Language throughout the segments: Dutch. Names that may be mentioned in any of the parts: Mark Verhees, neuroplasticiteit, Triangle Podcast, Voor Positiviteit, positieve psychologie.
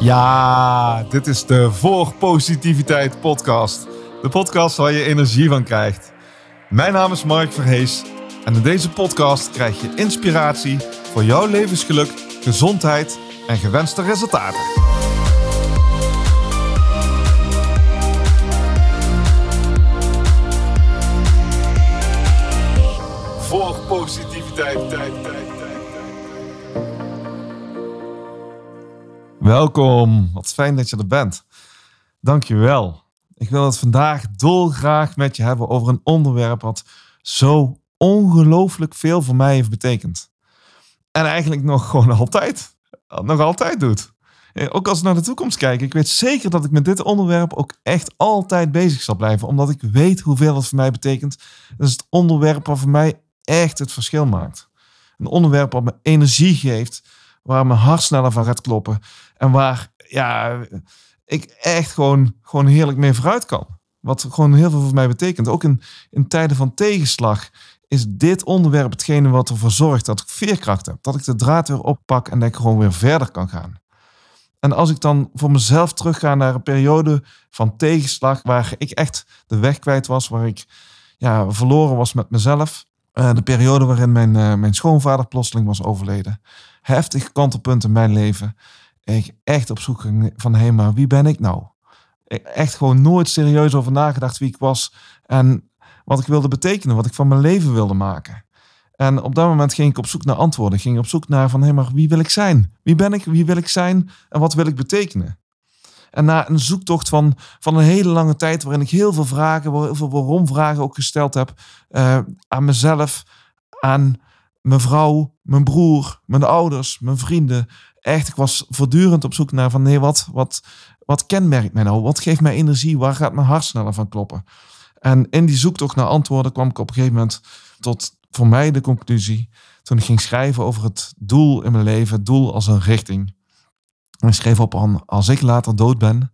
Ja, dit is de Voor Positiviteit podcast. De podcast waar je energie van krijgt. Mijn naam is Mark Verhees en in deze podcast krijg je inspiratie voor jouw levensgeluk, gezondheid en gewenste resultaten. Voor Positiviteit. Welkom, wat fijn dat je er bent. Dankjewel. Ik wil het vandaag dolgraag met je hebben over een onderwerp wat zo ongelooflijk veel voor mij heeft betekend. En eigenlijk nog gewoon nog altijd doet. Ook als ik naar de toekomst kijk, ik weet zeker dat ik met dit onderwerp ook echt altijd bezig zal blijven. Omdat ik weet hoeveel het voor mij betekent. Dat is het onderwerp wat voor mij echt het verschil maakt. Een onderwerp wat me energie geeft. Waar mijn hart sneller van gaat kloppen. En waar ik echt gewoon heerlijk mee vooruit kan. Wat gewoon heel veel voor mij betekent. Ook in tijden van tegenslag is dit onderwerp hetgene wat ervoor zorgt dat ik veerkracht heb. Dat ik de draad weer oppak en dat ik gewoon weer verder kan gaan. En als ik dan voor mezelf terugga naar een periode van tegenslag waar ik echt de weg kwijt was. Waar ik verloren was met mezelf. De periode waarin mijn schoonvader plotseling was overleden. Heftig kantelpunt in mijn leven. Ik echt op zoek ging van, maar wie ben ik nou? Ik echt gewoon nooit serieus over nagedacht wie ik was. En wat ik wilde betekenen, wat ik van mijn leven wilde maken. En op dat moment ging ik op zoek naar antwoorden. Ging op zoek naar van, maar wie wil ik zijn? Wie ben ik? Wie wil ik zijn? En wat wil ik betekenen? En na een zoektocht van een hele lange tijd, waarin ik heel veel vragen, heel veel waarom-vragen ook gesteld heb. Aan mezelf, aan mijn vrouw, mijn broer, mijn ouders, mijn vrienden. Echt, ik was voortdurend op zoek naar van wat kenmerkt mij nou? Wat geeft mij energie? Waar gaat mijn hart sneller van kloppen? En in die zoektocht naar antwoorden kwam ik op een gegeven moment tot voor mij de conclusie. Toen ik ging schrijven over het doel in mijn leven, het doel als een richting. En ik schreef op aan, als ik later dood ben,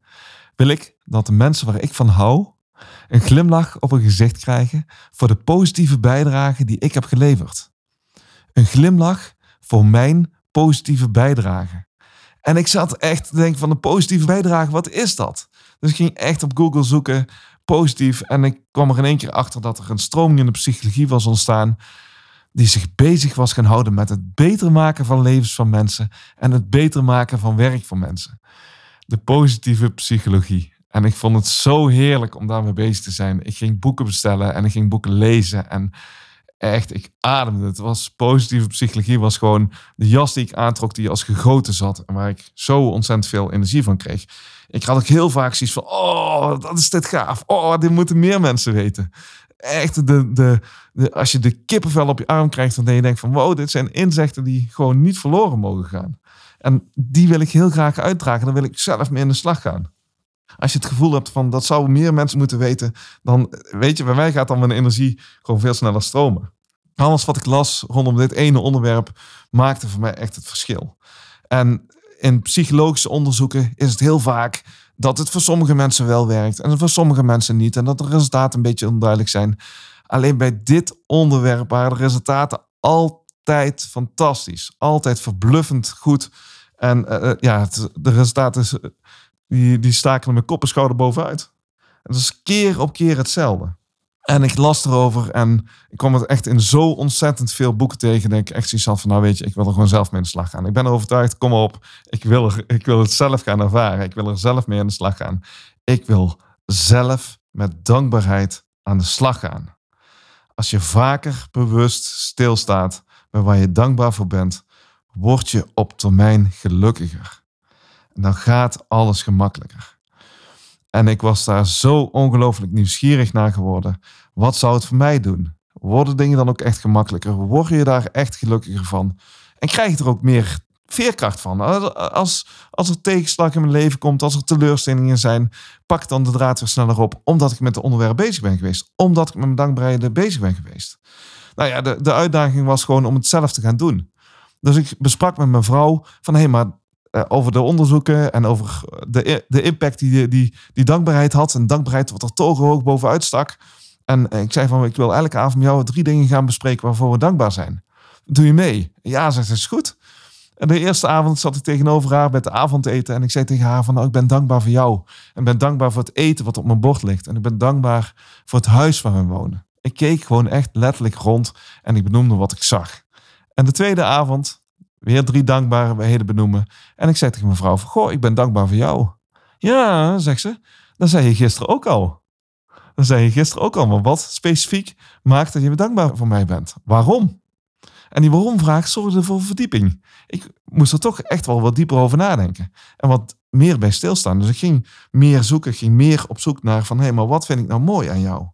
wil ik dat de mensen waar ik van hou een glimlach op hun gezicht krijgen voor de positieve bijdrage die ik heb geleverd. Een glimlach voor mijn positieve bijdrage. En ik zat echt te denken van, de positieve bijdrage, wat is dat? Dus ik ging echt op Google zoeken, positief. En ik kwam er in één keer achter dat er een stroming in de psychologie was ontstaan. Die zich bezig was gaan houden met het beter maken van levens van mensen. En het beter maken van werk van mensen. De positieve psychologie. En ik vond het zo heerlijk om daarmee bezig te zijn. Ik ging boeken bestellen en ik ging boeken lezen. En echt, ik ademde. Het was positieve psychologie. Was gewoon de jas die ik aantrok die als gegoten zat. En waar ik zo ontzettend veel energie van kreeg. Ik had ook heel vaak zoiets van, oh, dat is dit gaaf. Oh, dit moeten meer mensen weten. Echt, als je de kippenvel op je arm krijgt, dan denk je van, wow, dit zijn inzichten die gewoon niet verloren mogen gaan. En die wil ik heel graag uitdragen. Dan wil ik zelf mee in de slag gaan. Als je het gevoel hebt van, dat zouden meer mensen moeten weten, dan weet je, bij mij gaat dan mijn energie gewoon veel sneller stromen. Alles wat ik las rondom dit ene onderwerp maakte voor mij echt het verschil. En in psychologische onderzoeken is het heel vaak dat het voor sommige mensen wel werkt en voor sommige mensen niet. En dat de resultaten een beetje onduidelijk zijn. Alleen bij dit onderwerp waren de resultaten altijd fantastisch. Altijd verbluffend goed. En de resultaten die staken er met kop en schouder bovenuit. Het was keer op keer hetzelfde. En ik las erover en ik kwam het echt in zo ontzettend veel boeken tegen. Dat ik echt zoiets had van, nou weet je, ik wil er gewoon zelf mee in de slag gaan. Ik ben er overtuigd, kom op. Ik wil het zelf gaan ervaren. Ik wil er zelf mee in de slag gaan. Ik wil zelf met dankbaarheid aan de slag gaan. Als je vaker bewust stilstaat bij waar je dankbaar voor bent, word je op termijn gelukkiger. En dan gaat alles gemakkelijker. En ik was daar zo ongelooflijk nieuwsgierig naar geworden. Wat zou het voor mij doen? Worden dingen dan ook echt gemakkelijker? Word je daar echt gelukkiger van? En krijg je er ook meer veerkracht van? Als er tegenslag in mijn leven komt, als er teleurstellingen zijn, pak dan de draad weer sneller op. Omdat ik met de onderwerp bezig ben geweest. Omdat ik met mijn dankbaarheid bezig ben geweest. Nou ja, de uitdaging was gewoon om het zelf te gaan doen. Dus ik besprak met mijn vrouw van, maar over de onderzoeken en over de impact die dankbaarheid had. En dankbaarheid wat er torenhoog bovenuit stak. En ik zei van, ik wil elke avond met jou 3 dingen gaan bespreken waarvoor we dankbaar zijn. Doe je mee? Ja, zegt ze, is goed. En de eerste avond zat ik tegenover haar bij het avondeten. En ik zei tegen haar van, nou, ik ben dankbaar voor jou. En ben dankbaar voor het eten wat op mijn bord ligt. En ik ben dankbaar voor het huis waar we wonen. Ik keek gewoon echt letterlijk rond en ik benoemde wat ik zag. En de tweede avond, weer 3 dankbaarheden benoemen. En ik zei tegen mijn vrouw van, goh, ik ben dankbaar voor jou. Ja, zegt ze, dat zei je gisteren ook al. Dan zei je gisteren ook al, maar wat specifiek maakt dat je dankbaar voor mij bent? Waarom? En die waarom-vraag zorgde voor verdieping. Ik moest er toch echt wel wat dieper over nadenken. En wat meer bij stilstaan. Dus ik ging meer zoeken, ging meer op zoek naar van, hé, maar wat vind ik nou mooi aan jou?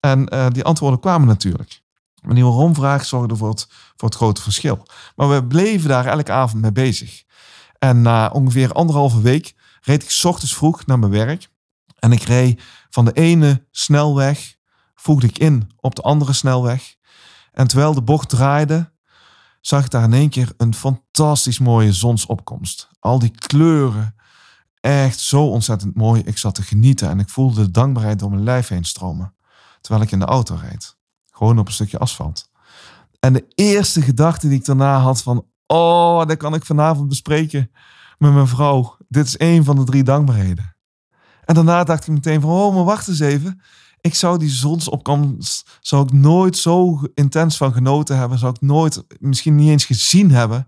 En die antwoorden kwamen natuurlijk. Maar die waarom-vraag zorgde voor het grote verschil. Maar we bleven daar elke avond mee bezig. En na ongeveer 1,5 week reed ik 's ochtends vroeg naar mijn werk. En ik reed van de ene snelweg, voegde ik in op de andere snelweg. En terwijl de bocht draaide, zag ik daar in één keer een fantastisch mooie zonsopkomst. Al die kleuren, echt zo ontzettend mooi. Ik zat te genieten en ik voelde de dankbaarheid door mijn lijf heen stromen. Terwijl ik in de auto reed. Gewoon op een stukje asfalt. En de eerste gedachte die ik daarna had van, oh, dat kan ik vanavond bespreken met mijn vrouw. Dit is één van de 3 dankbaarheden. En daarna dacht ik meteen van, oh, maar wacht eens even. Ik zou die zonsopkomst zou ik nooit zo intens van genoten hebben. Zou ik nooit, misschien niet eens gezien hebben,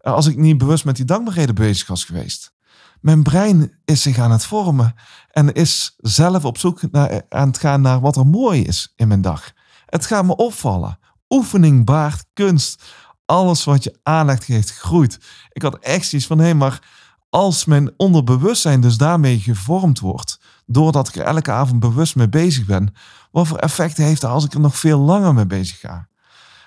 als ik niet bewust met die dankbaarheden bezig was geweest. Mijn brein is zich aan het vormen en is zelf op zoek aan het gaan naar wat er mooi is in mijn dag. Het gaat me opvallen. Oefening baart kunst. Alles wat je aandacht geeft groeit. Ik had echt zoiets van, hé, maar als mijn onderbewustzijn dus daarmee gevormd wordt, doordat ik er elke avond bewust mee bezig ben, wat voor effect heeft dat als ik er nog veel langer mee bezig ga?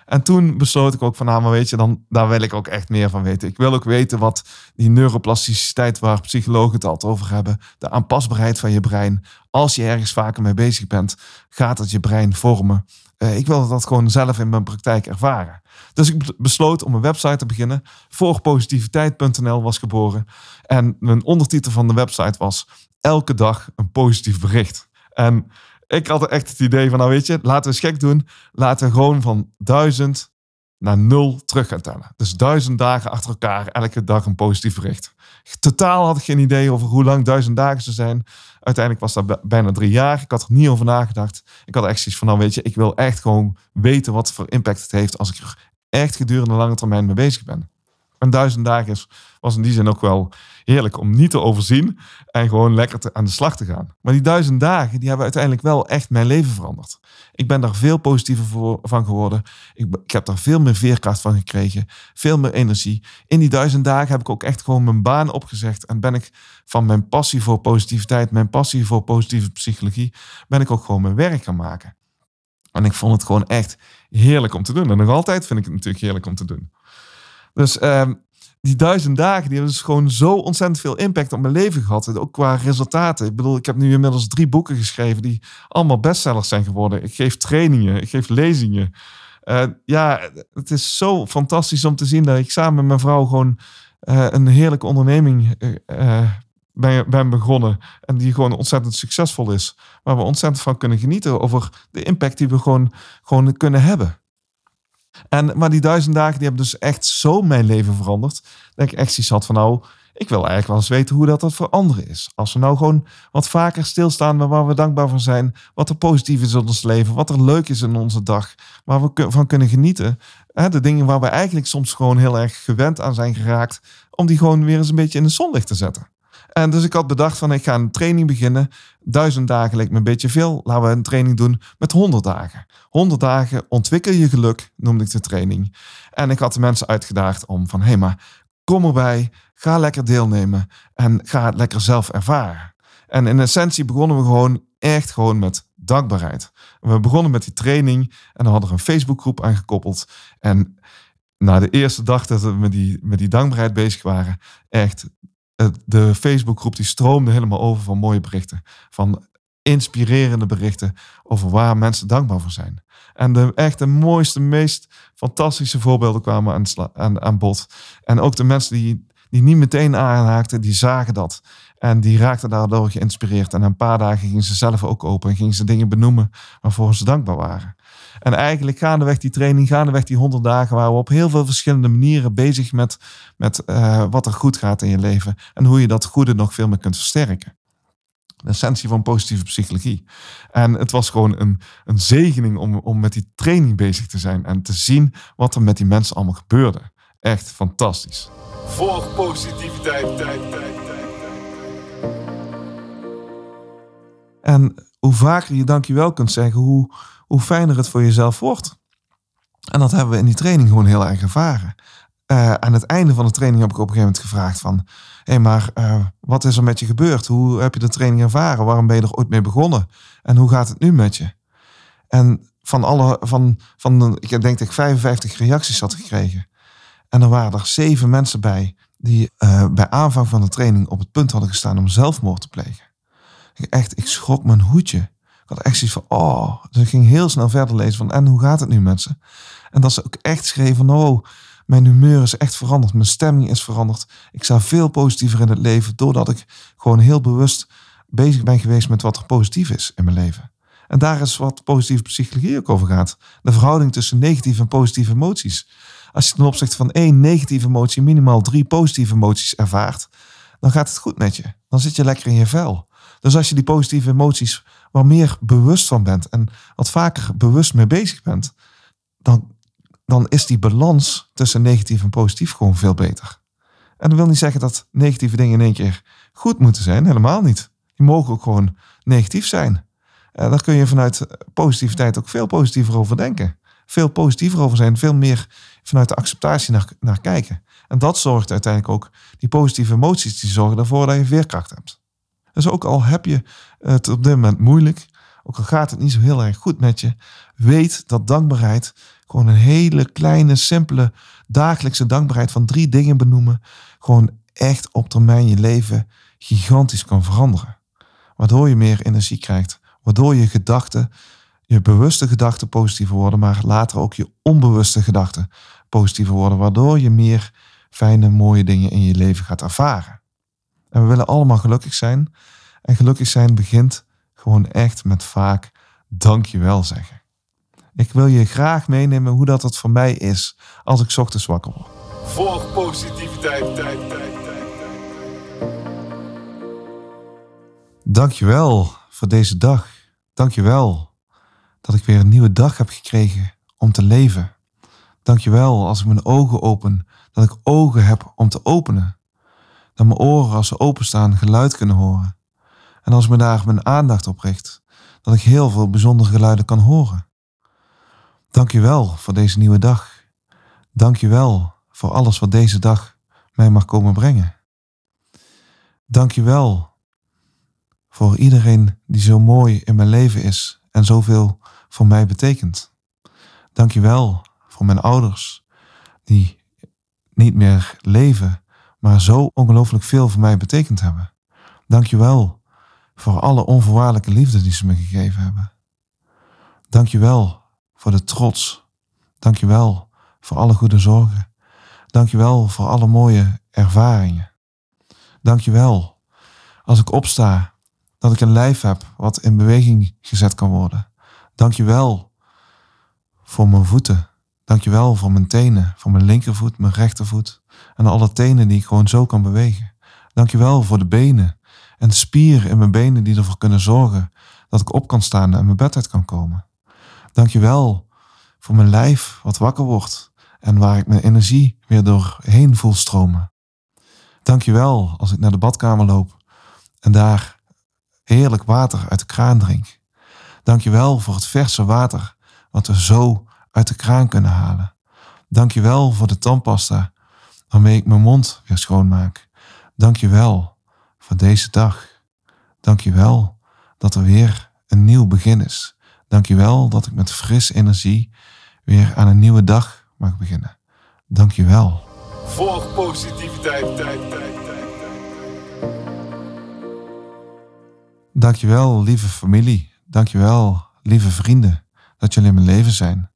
En toen besloot ik ook van, nou, maar weet je, daar wil ik ook echt meer van weten. Ik wil ook weten wat die neuroplasticiteit, waar psychologen het altijd over hebben, de aanpasbaarheid van je brein. Als je ergens vaker mee bezig bent, gaat het je brein vormen. Ik wilde dat gewoon zelf in mijn praktijk ervaren. Dus ik besloot om een website te beginnen. Voor Positiviteit.nl was geboren. En mijn ondertitel van de website was, elke dag een positief bericht. En ik had echt het idee van, nou weet je, laten we eens gek doen. Laten we gewoon van 1000 naar 0 terug gaan tellen. Dus 1000 dagen achter elkaar, elke dag een positief bericht. Totaal had ik geen idee over hoe lang 1000 dagen zou zijn. Uiteindelijk was dat bijna 3 jaar. Ik had er niet over nagedacht. Ik had echt zoiets van, nou weet je, ik wil echt gewoon weten wat voor impact het heeft als ik er echt gedurende lange termijn mee bezig ben. En 1000 dagen was in die zin ook wel heerlijk om niet te overzien en gewoon lekker aan de slag te gaan. Maar die 1000 dagen, die hebben uiteindelijk wel echt mijn leven veranderd. Ik ben daar veel positiever van geworden. Ik heb daar veel meer veerkracht van gekregen. Veel meer energie. In die 1000 dagen heb ik ook echt gewoon mijn baan opgezegd. En ben ik van mijn passie voor positiviteit, mijn passie voor positieve psychologie, ben ik ook gewoon mijn werk gaan maken. En ik vond het gewoon echt heerlijk om te doen. En nog altijd vind ik het natuurlijk heerlijk om te doen. Dus die 1000 dagen, die hebben dus gewoon zo ontzettend veel impact op mijn leven gehad. Ook qua resultaten. Ik bedoel, ik heb nu inmiddels 3 boeken geschreven die allemaal bestsellers zijn geworden. Ik geef trainingen, ik geef lezingen. Het is zo fantastisch om te zien dat ik samen met mijn vrouw gewoon een heerlijke onderneming ben begonnen. En die gewoon ontzettend succesvol is. Waar we ontzettend van kunnen genieten over de impact die we gewoon kunnen hebben. Maar die 1000 dagen, die hebben dus echt zo mijn leven veranderd. Dat ik echt iets had van, nou, ik wil eigenlijk wel eens weten hoe dat voor anderen is. Als we nou gewoon wat vaker stilstaan bij waar we dankbaar voor zijn. Wat er positief is in ons leven. Wat er leuk is in onze dag. Waar we van kunnen genieten. De dingen waar we eigenlijk soms gewoon heel erg gewend aan zijn geraakt. Om die gewoon weer eens een beetje in het zonlicht te zetten. En dus ik had bedacht van, ik ga een training beginnen. 1000 dagen leek me een beetje veel. Laten we een training doen met 100 dagen. 100 dagen ontwikkel je geluk, noemde ik de training. En ik had de mensen uitgedaagd om van, hé, maar kom erbij. Ga lekker deelnemen. En ga het lekker zelf ervaren. En in essentie begonnen we gewoon echt gewoon met dankbaarheid. We begonnen met die training. En dan hadden we een Facebookgroep aangekoppeld. En na de eerste dag dat we met die dankbaarheid bezig waren, echt, de Facebookgroep die stroomde helemaal over van mooie berichten. Van inspirerende berichten over waar mensen dankbaar voor zijn. En echt de mooiste, meest fantastische voorbeelden kwamen aan bod. En ook de mensen die niet meteen aanhaakten, die zagen dat. En die raakten daardoor geïnspireerd. En na een paar dagen gingen ze zelf ook open. En gingen ze dingen benoemen waarvoor ze dankbaar waren. En eigenlijk gaandeweg die training, gaandeweg die 100 dagen... waren we op heel veel verschillende manieren bezig met wat er goed gaat in je leven. En hoe je dat goede nog veel meer kunt versterken. De essentie van positieve psychologie. En het was gewoon een zegening om met die training bezig te zijn. En te zien wat er met die mensen allemaal gebeurde. Echt fantastisch. Voor positiviteit. En hoe vaker je dankjewel kunt zeggen, hoe fijner het voor jezelf wordt. En dat hebben we in die training gewoon heel erg ervaren. Aan het einde van de training heb ik op een gegeven moment gevraagd van... Hé, maar wat is er met je gebeurd? Hoe heb je de training ervaren? Waarom ben je er ooit mee begonnen? En hoe gaat het nu met je? En ik denk dat ik 55 reacties had gekregen. En er waren er 7 mensen bij die bij aanvang van de training op het punt hadden gestaan om zelfmoord te plegen. Ik schrok mijn hoedje. Ik had echt zoiets van, Dus ik ging heel snel verder lezen van, en hoe gaat het nu met ze? En dat ze ook echt schreven van, mijn humeur is echt veranderd. Mijn stemming is veranderd. Ik sta veel positiever in het leven. Doordat ik gewoon heel bewust bezig ben geweest met wat er positief is in mijn leven. En daar is wat positieve psychologie ook over gaat. De verhouding tussen negatieve en positieve emoties. Als je ten opzichte van 1 negatieve emotie minimaal 3 positieve emoties ervaart. Dan gaat het goed met je. Dan zit je lekker in je vel. Dus als je die positieve emoties wat meer bewust van bent. En wat vaker bewust mee bezig bent. Dan is die balans tussen negatief en positief gewoon veel beter. En dat wil niet zeggen dat negatieve dingen in één keer goed moeten zijn. Helemaal niet. Die mogen ook gewoon negatief zijn. Daar kun je vanuit positiviteit ook veel positiever over denken. Veel positiever over zijn. Veel meer vanuit de acceptatie naar kijken. En dat zorgt uiteindelijk ook, die positieve emoties die zorgen ervoor dat je veerkracht hebt. Dus ook al heb je het op dit moment moeilijk, ook al gaat het niet zo heel erg goed met je, weet dat dankbaarheid... Gewoon een hele kleine, simpele, dagelijkse dankbaarheid van 3 dingen benoemen. Gewoon echt op termijn je leven gigantisch kan veranderen. Waardoor je meer energie krijgt. Waardoor je gedachten, je bewuste gedachten positiever worden. Maar later ook je onbewuste gedachten positiever worden. Waardoor je meer fijne, mooie dingen in je leven gaat ervaren. En we willen allemaal gelukkig zijn. En gelukkig zijn begint gewoon echt met vaak dankjewel zeggen. Ik wil je graag meenemen hoe dat voor mij is als ik 's ochtends wakker word. Voor positiviteit. Dankjewel voor deze dag. Dankjewel dat ik weer een nieuwe dag heb gekregen om te leven. Dankjewel als ik mijn ogen open, dat ik ogen heb om te openen. Dat mijn oren als ze openstaan geluid kunnen horen. En als ik me daar mijn aandacht op richt, dat ik heel veel bijzondere geluiden kan horen. Dankjewel voor deze nieuwe dag. Dankjewel voor alles wat deze dag mij mag komen brengen. Dankjewel voor iedereen die zo mooi in mijn leven is en zoveel voor mij betekent. Dankjewel voor mijn ouders die niet meer leven, maar zo ongelooflijk veel voor mij betekend hebben. Dankjewel voor alle onvoorwaardelijke liefde die ze me gegeven hebben. Dankjewel voor de trots. Dankjewel voor alle goede zorgen. Dankjewel voor alle mooie ervaringen. Dankjewel als ik opsta, dat ik een lijf heb wat in beweging gezet kan worden. Dankjewel voor mijn voeten. Dankjewel voor mijn tenen, voor mijn linkervoet, mijn rechtervoet en alle tenen die ik gewoon zo kan bewegen. Dankjewel voor de benen en de spieren in mijn benen die ervoor kunnen zorgen dat ik op kan staan en mijn bed uit kan komen. Dankjewel voor mijn lijf wat wakker wordt en waar ik mijn energie weer doorheen voel stromen. Dankjewel als ik naar de badkamer loop en daar heerlijk water uit de kraan drink. Dankjewel voor het verse water wat we zo uit de kraan kunnen halen. Dankjewel voor de tandpasta waarmee ik mijn mond weer schoonmaak. Dankjewel voor deze dag. Dankjewel dat er weer een nieuw begin is. Dankjewel dat ik met frisse energie weer aan een nieuwe dag mag beginnen. Dankjewel. Voor positiviteit. Dankjewel, lieve familie. Dankjewel, lieve vrienden, dat jullie in mijn leven zijn.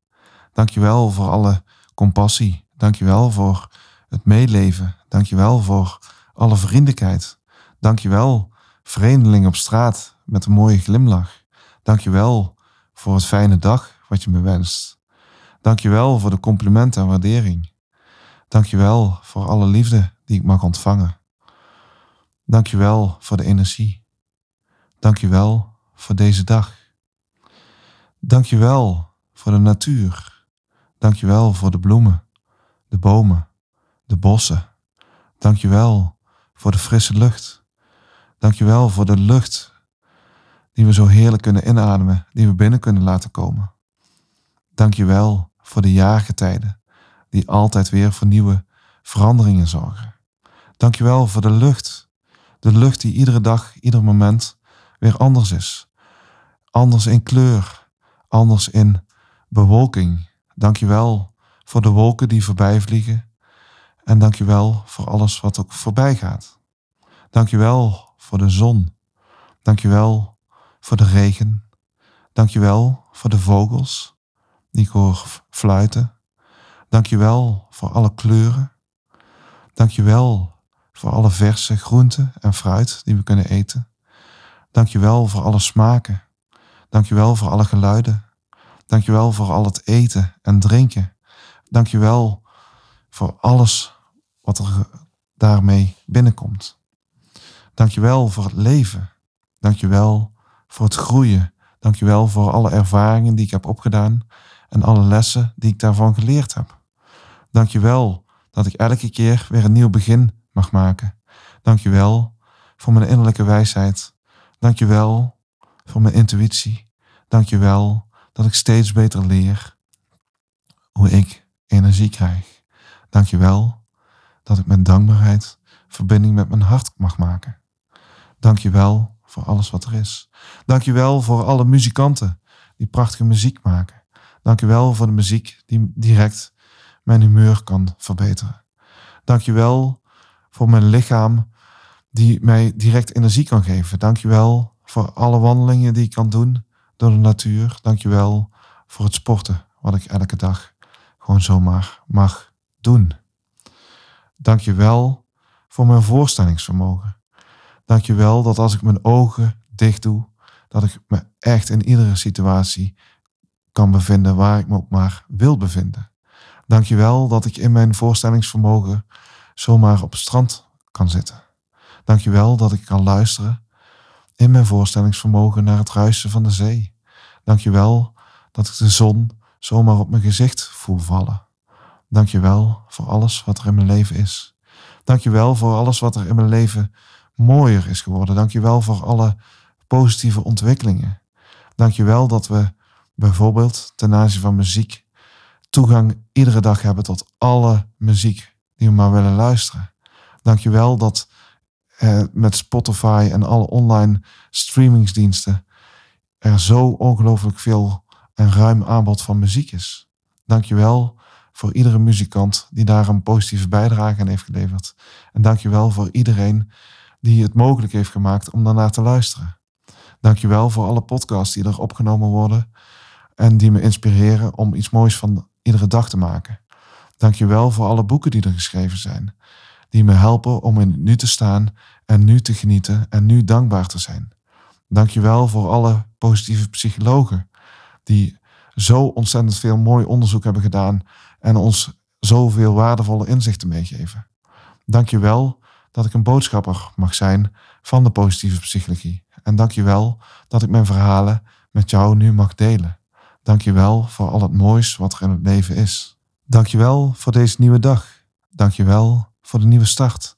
Dankjewel voor alle compassie. Dankjewel voor het meeleven. Dankjewel voor alle vriendelijkheid. Dankjewel, vreemdeling op straat met een mooie glimlach. Dankjewel voor het fijne dag wat je me wenst. Dankjewel voor de complimenten en waardering. Dankjewel voor alle liefde die ik mag ontvangen. Dankjewel voor de energie. Dankjewel voor deze dag. Dankjewel voor de natuur. Dankjewel voor de bloemen, de bomen, de bossen. Dankjewel voor de frisse lucht. Dankjewel voor de lucht die we zo heerlijk kunnen inademen, die we binnen kunnen laten komen. Dankjewel voor de jaargetijden die altijd weer voor nieuwe veranderingen zorgen. Dankjewel voor de lucht. De lucht die iedere dag, ieder moment weer anders is. Anders in kleur, anders in bewolking. Dankjewel voor de wolken die voorbij vliegen. En dankjewel voor alles wat ook voorbij gaat. Dankjewel voor de zon. Dankjewel voor de regen. Dankjewel voor de vogels die ik hoor fluiten. Dankjewel voor alle kleuren. Dankjewel voor alle verse groenten en fruit die we kunnen eten. Dankjewel voor alle smaken. Dankjewel voor alle geluiden. Dankjewel voor al het eten en drinken. Dankjewel voor alles wat er daarmee binnenkomt. Dankjewel voor het leven. Dankjewel voor het groeien. Dankjewel voor alle ervaringen die ik heb opgedaan en alle lessen die ik daarvan geleerd heb. Dankjewel dat ik elke keer weer een nieuw begin mag maken. Dankjewel voor mijn innerlijke wijsheid. Dankjewel voor mijn intuïtie. Dankjewel dat ik steeds beter leer hoe ik energie krijg. Dankjewel dat ik met dankbaarheid verbinding met mijn hart mag maken. Dankjewel voor alles wat er is. Dankjewel voor alle muzikanten die prachtige muziek maken. Dankjewel voor de muziek die direct mijn humeur kan verbeteren. Dankjewel voor mijn lichaam die mij direct energie kan geven. Dankjewel voor alle wandelingen die ik kan doen door de natuur. Dankjewel voor het sporten wat ik elke dag gewoon zomaar mag doen. Dankjewel voor mijn voorstellingsvermogen. Dankjewel dat als ik mijn ogen dicht doe, dat ik me echt in iedere situatie kan bevinden waar ik me ook maar wil bevinden. Dankjewel dat ik in mijn voorstellingsvermogen zomaar op het strand kan zitten. Dankjewel dat ik kan luisteren in mijn voorstellingsvermogen naar het ruisen van de zee. Dankjewel dat ik de zon zomaar op mijn gezicht voel vallen. Dankjewel voor alles wat er in mijn leven is. Dankjewel voor alles wat er in mijn leven mooier is geworden. Dankjewel voor alle positieve ontwikkelingen. Dankjewel dat we bijvoorbeeld ten aanzien van muziek toegang iedere dag hebben tot alle muziek die we maar willen luisteren. Dankjewel dat met Spotify en alle online streamingsdiensten er zo ongelooflijk veel en ruim aanbod van muziek is. Dankjewel voor iedere muzikant die daar een positieve bijdrage aan heeft geleverd. En dankjewel voor iedereen die het mogelijk heeft gemaakt om daarnaar te luisteren. Dankjewel voor alle podcasts die er opgenomen worden en die me inspireren om iets moois van iedere dag te maken. Dankjewel voor alle boeken die er geschreven zijn, die me helpen om in het nu te staan en nu te genieten en nu dankbaar te zijn. Dankjewel voor alle positieve psychologen die zo ontzettend veel mooi onderzoek hebben gedaan en ons zoveel waardevolle inzichten meegeven. Dankjewel dat ik een boodschapper mag zijn van de positieve psychologie. En dankjewel dat ik mijn verhalen met jou nu mag delen. Dankjewel voor al het moois wat er in het leven is. Dankjewel voor deze nieuwe dag. Dankjewel voor de nieuwe start.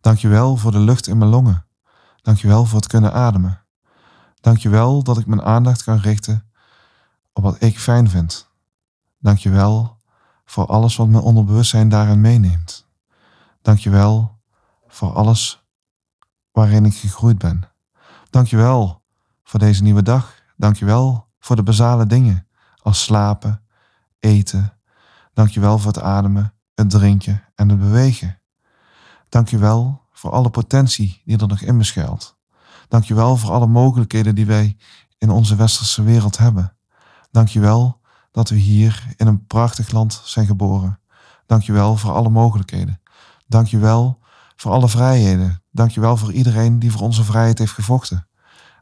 Dankjewel voor de lucht in mijn longen. Dankjewel voor het kunnen ademen. Dankjewel dat ik mijn aandacht kan richten op wat ik fijn vind. Dankjewel voor alles wat mijn onderbewustzijn daarin meeneemt. Dankjewel voor alles waarin ik gegroeid ben. Dankjewel voor deze nieuwe dag. Dankjewel voor de basale dingen als slapen, eten. Dankjewel voor het ademen, het drinken en het bewegen. Dankjewel voor alle potentie die er nog in me schuilt. Dankjewel voor alle mogelijkheden die wij in onze westerse wereld hebben. Dankjewel dat we hier in een prachtig land zijn geboren. Dankjewel voor alle mogelijkheden. Dankjewel voor alle vrijheden. Dankjewel voor iedereen die voor onze vrijheid heeft gevochten.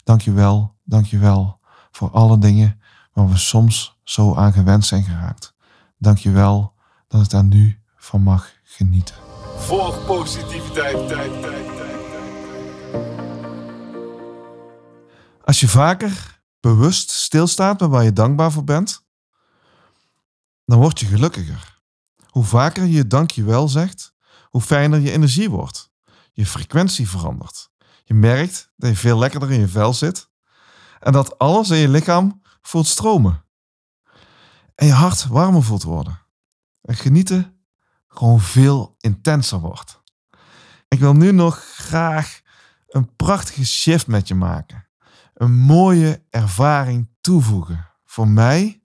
Dankjewel voor alle dingen waar we soms zo aan gewend zijn geraakt. Dank je wel dat ik daar nu van mag genieten. Voor positiviteit. Als je vaker bewust stilstaat bij waar je dankbaar voor bent, dan word je gelukkiger. Hoe vaker je dankjewel zegt, hoe fijner je energie wordt. Je frequentie verandert. Je merkt dat je veel lekkerder in je vel zit en dat alles in je lichaam voelt stromen. En je hart warmer voelt worden. En genieten gewoon veel intenser wordt. Ik wil nu nog graag een prachtige shift met je maken. Een mooie ervaring toevoegen. Voor mij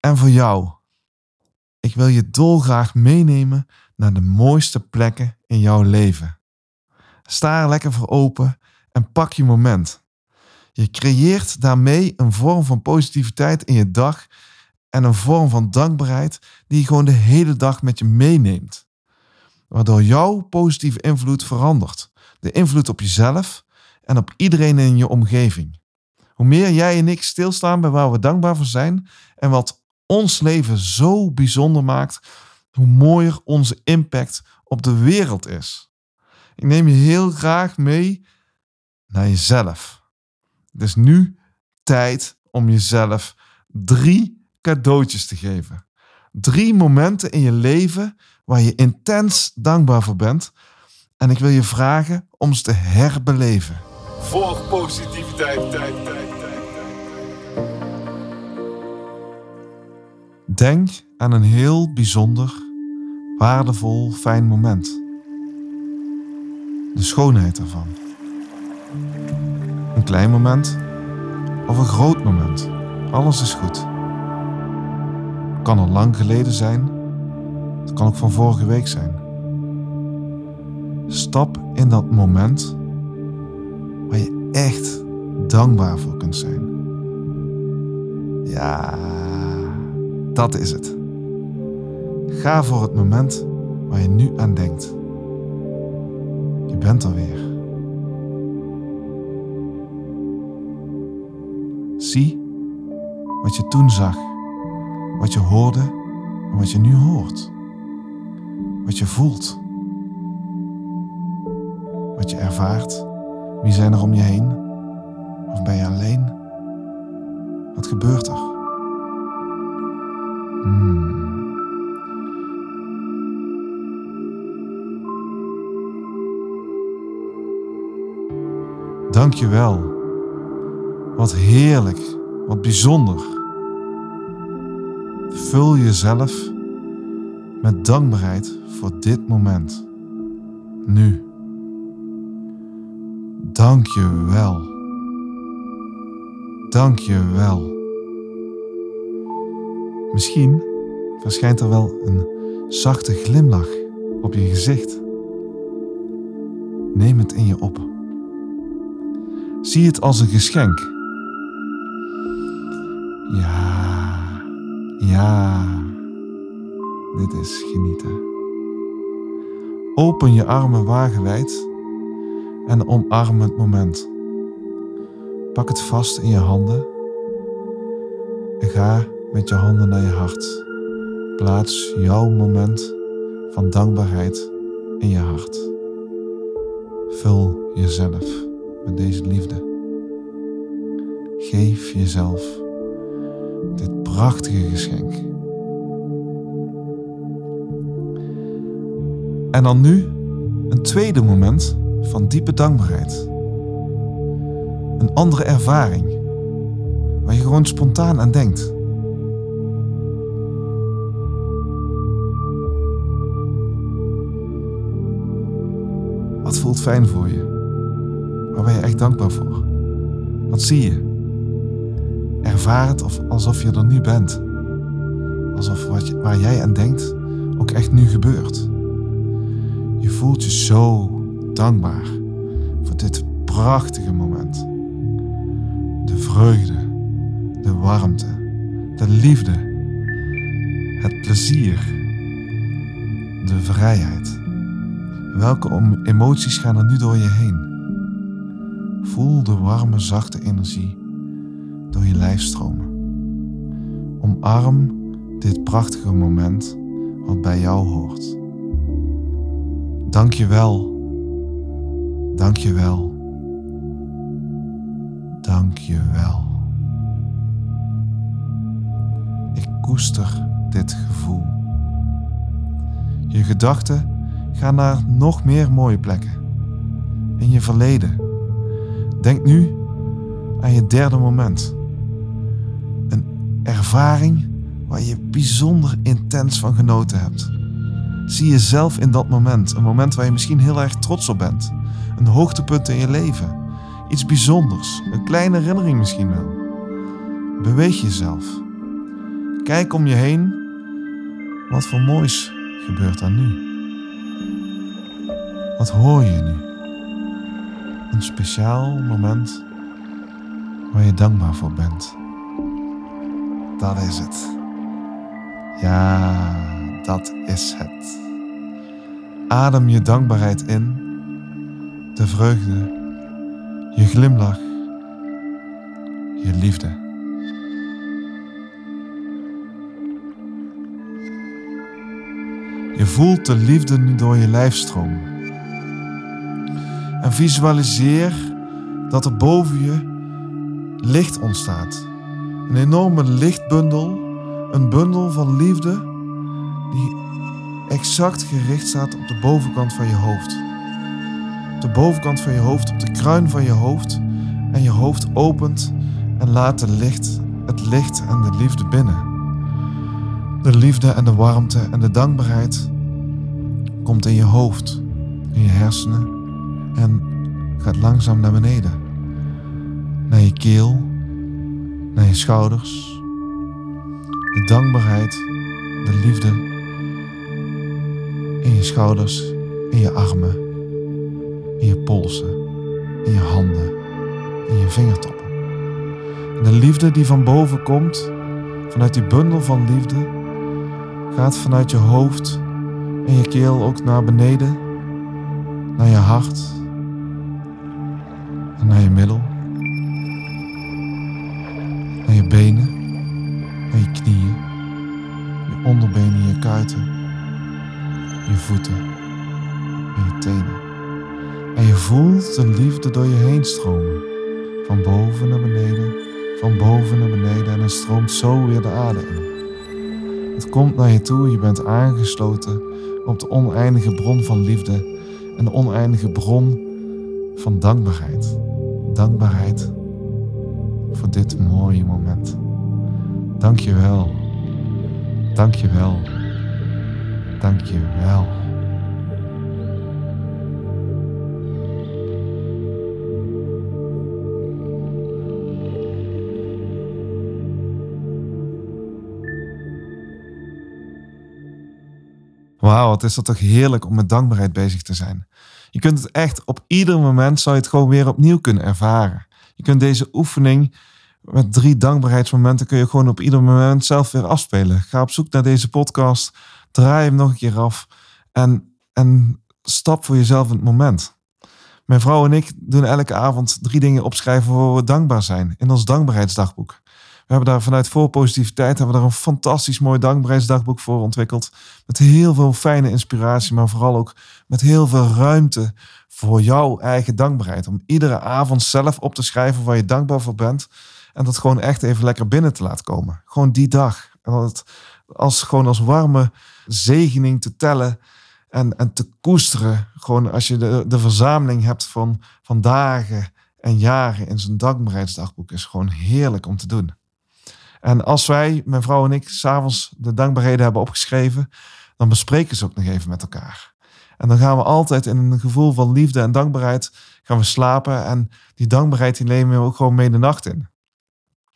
en voor jou. Ik wil je dolgraag meenemen naar de mooiste plekken in jouw leven. Sta er lekker voor open en pak je moment. Je creëert daarmee een vorm van positiviteit in je dag en een vorm van dankbaarheid die je gewoon de hele dag met je meeneemt. Waardoor jouw positieve invloed verandert. De invloed op jezelf en op iedereen in je omgeving. Hoe meer jij en ik stilstaan bij waar we dankbaar voor zijn en wat ons leven zo bijzonder maakt, hoe mooier onze impact op de wereld is. Ik neem je heel graag mee naar jezelf. Het is nu tijd om jezelf 3 cadeautjes te geven. 3 momenten in je leven waar je intens dankbaar voor bent. En ik wil je vragen om ze te herbeleven. Voor positiviteit. Denk aan een heel bijzonder, waardevol, fijn moment. De schoonheid ervan. Een klein moment of een groot moment. Alles is goed. Het kan al lang geleden zijn. Het kan ook van vorige week zijn. Stap in dat moment waar je echt dankbaar voor kunt zijn. Ja, dat is het. Ga voor het moment waar je nu aan denkt. Je bent er weer. Zie wat je toen zag, wat je hoorde en wat je nu hoort. Wat je voelt. Wat je ervaart. Wie zijn er om je heen? Of ben je alleen? Wat gebeurt er? Dank je wel. Wat heerlijk, wat bijzonder. Vul jezelf met dankbaarheid voor dit moment. Nu. Dank je wel. Dank je wel. Misschien verschijnt er wel een zachte glimlach op je gezicht. Neem het in je op. Zie het als een geschenk. Ja, dit is genieten. Open je armen wagenwijd en omarm het moment. Pak het vast in je handen en ga met je handen naar je hart. Plaats jouw moment van dankbaarheid in je hart. Vul jezelf met deze liefde. Geef jezelf dit prachtige geschenk. En dan nu een tweede moment van diepe dankbaarheid. Een andere ervaring waar je gewoon spontaan aan denkt. Wat voelt fijn voor je? Waar ben je echt dankbaar voor? Wat zie je? Ervaar het alsof je er nu bent. Alsof waar jij aan denkt ook echt nu gebeurt. Je voelt je zo dankbaar voor dit prachtige moment. De vreugde, de warmte, de liefde, het plezier, de vrijheid. Welke emoties gaan er nu door je heen? Voel de warme, zachte energie door je lijf stromen. Omarm dit prachtige moment wat bij jou hoort. Dank je wel. Dank je wel. Dank je wel. Ik koester dit gevoel. Je gedachten gaan naar nog meer mooie plekken. In je verleden. Denk nu aan je derde moment. Een ervaring waar je bijzonder intens van genoten hebt. Zie jezelf in dat moment. Een moment waar je misschien heel erg trots op bent. Een hoogtepunt in je leven. Iets bijzonders. Een kleine herinnering misschien wel. Beweeg jezelf. Kijk om je heen. Wat voor moois gebeurt daar nu? Wat hoor je nu? Een speciaal moment waar je dankbaar voor bent. Dat is het. Ja, dat is het. Adem je dankbaarheid in, de vreugde, je glimlach, je liefde. Je voelt de liefde nu door je lijf stromen. En visualiseer dat er boven je licht ontstaat. Een enorme lichtbundel, een bundel van liefde die exact gericht staat op de bovenkant van je hoofd. Op de bovenkant van je hoofd, op de kruin van je hoofd. En je hoofd opent en laat het licht en de liefde binnen. De liefde en de warmte en de dankbaarheid komt in je hoofd, in je hersenen en gaat langzaam naar beneden. Naar je keel, naar je schouders. De dankbaarheid, de liefde in je schouders, in je armen, in je polsen, in je handen, in je vingertoppen. En de liefde die van boven komt, vanuit die bundel van liefde, gaat vanuit je hoofd en je keel ook naar beneden, naar je hart en naar je middel, naar je benen, naar je knieën, je onderbenen, je kuiten, je voeten en je tenen. En je voelt de liefde door je heen stromen, van boven naar beneden, van boven naar beneden, en het stroomt zo weer de aarde in. Het komt naar je toe, je bent aangesloten op de oneindige bron van liefde en de oneindige bron van dankbaarheid. Dankbaarheid voor dit mooie moment. Dank je wel. Dank je wel. Dank je wel. Wauw, wat is dat toch heerlijk om met dankbaarheid bezig te zijn. Je kunt het echt op ieder moment, zou je het gewoon weer opnieuw kunnen ervaren. Je kunt deze oefening met 3 dankbaarheidsmomenten, kun je gewoon op ieder moment zelf weer afspelen. Ga op zoek naar deze podcast, draai hem nog een keer af en stap voor jezelf in het moment. Mijn vrouw en ik doen elke avond 3 dingen opschrijven waar we dankbaar zijn in ons dankbaarheidsdagboek. We hebben daar vanuit Voor Positiviteit een fantastisch mooi dankbaarheidsdagboek voor ontwikkeld. Met heel veel fijne inspiratie, maar vooral ook met heel veel ruimte voor jouw eigen dankbaarheid. Om iedere avond zelf op te schrijven waar je dankbaar voor bent. En dat gewoon echt even lekker binnen te laten komen. Gewoon die dag. En dat het gewoon als warme zegening te tellen en te koesteren. Gewoon als je de verzameling hebt van dagen en jaren in zo'n dankbaarheidsdagboek. Is gewoon heerlijk om te doen. En als wij, mijn vrouw en ik, 's avonds de dankbaarheden hebben opgeschreven, dan bespreken ze ook nog even met elkaar. En dan gaan we altijd in een gevoel van liefde en dankbaarheid gaan we slapen. En die dankbaarheid die nemen we ook gewoon mee de nacht in.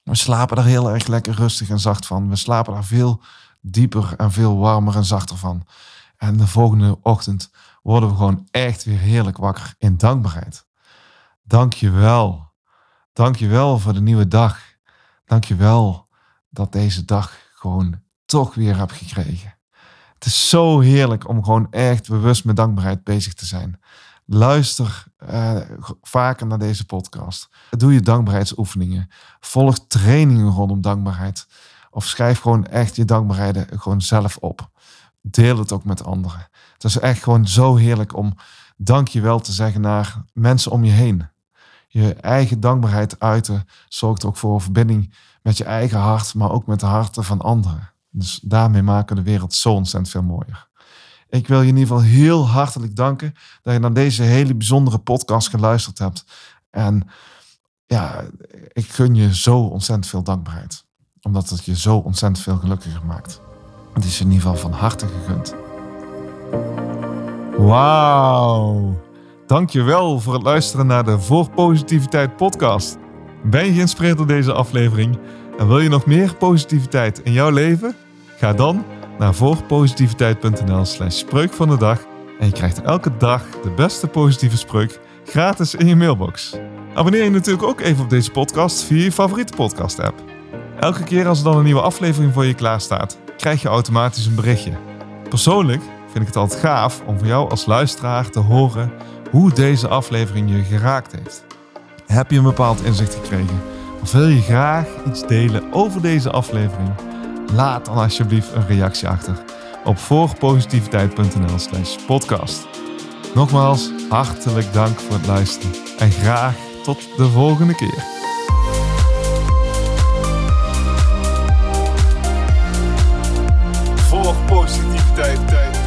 We slapen daar heel erg lekker rustig en zacht van. We slapen daar veel dieper en veel warmer en zachter van. En de volgende ochtend worden we gewoon echt weer heerlijk wakker in dankbaarheid. Dank je wel. Dank je wel voor de nieuwe dag. Dank je wel dat deze dag gewoon toch weer heb gekregen. Het is zo heerlijk om gewoon echt bewust met dankbaarheid bezig te zijn. Luister vaker naar deze podcast. Doe je dankbaarheidsoefeningen. Volg trainingen rondom dankbaarheid. Of schrijf gewoon echt je dankbaarheden gewoon zelf op. Deel het ook met anderen. Het is echt gewoon zo heerlijk om dankjewel te zeggen naar mensen om je heen. Je eigen dankbaarheid uiten zorgt ook voor verbinding met je eigen hart, maar ook met de harten van anderen. Dus daarmee maken we de wereld zo ontzettend veel mooier. Ik wil je in ieder geval heel hartelijk danken dat je naar deze hele bijzondere podcast geluisterd hebt. En ja, ik gun je zo ontzettend veel dankbaarheid. Omdat het je zo ontzettend veel gelukkiger maakt. Het is je in ieder geval van harte gegund. Wauw! Dankjewel voor het luisteren naar de Voor Positiviteit podcast. Ben je geïnspireerd door deze aflevering? En wil je nog meer positiviteit in jouw leven? Ga dan naar voorpositiviteit.nl/spreuk van de dag. En je krijgt elke dag de beste positieve spreuk gratis in je mailbox. Abonneer je natuurlijk ook even op deze podcast via je favoriete podcast app. Elke keer als er dan een nieuwe aflevering voor je klaarstaat, krijg je automatisch een berichtje. Persoonlijk vind ik het altijd gaaf om van jou als luisteraar te horen hoe deze aflevering je geraakt heeft. Heb je een bepaald inzicht gekregen? Of wil je graag iets delen over deze aflevering? Laat dan alsjeblieft een reactie achter op voorpositiviteit.nl/podcast. Nogmaals, hartelijk dank voor het luisteren en graag tot de volgende keer. Voor Positiviteit.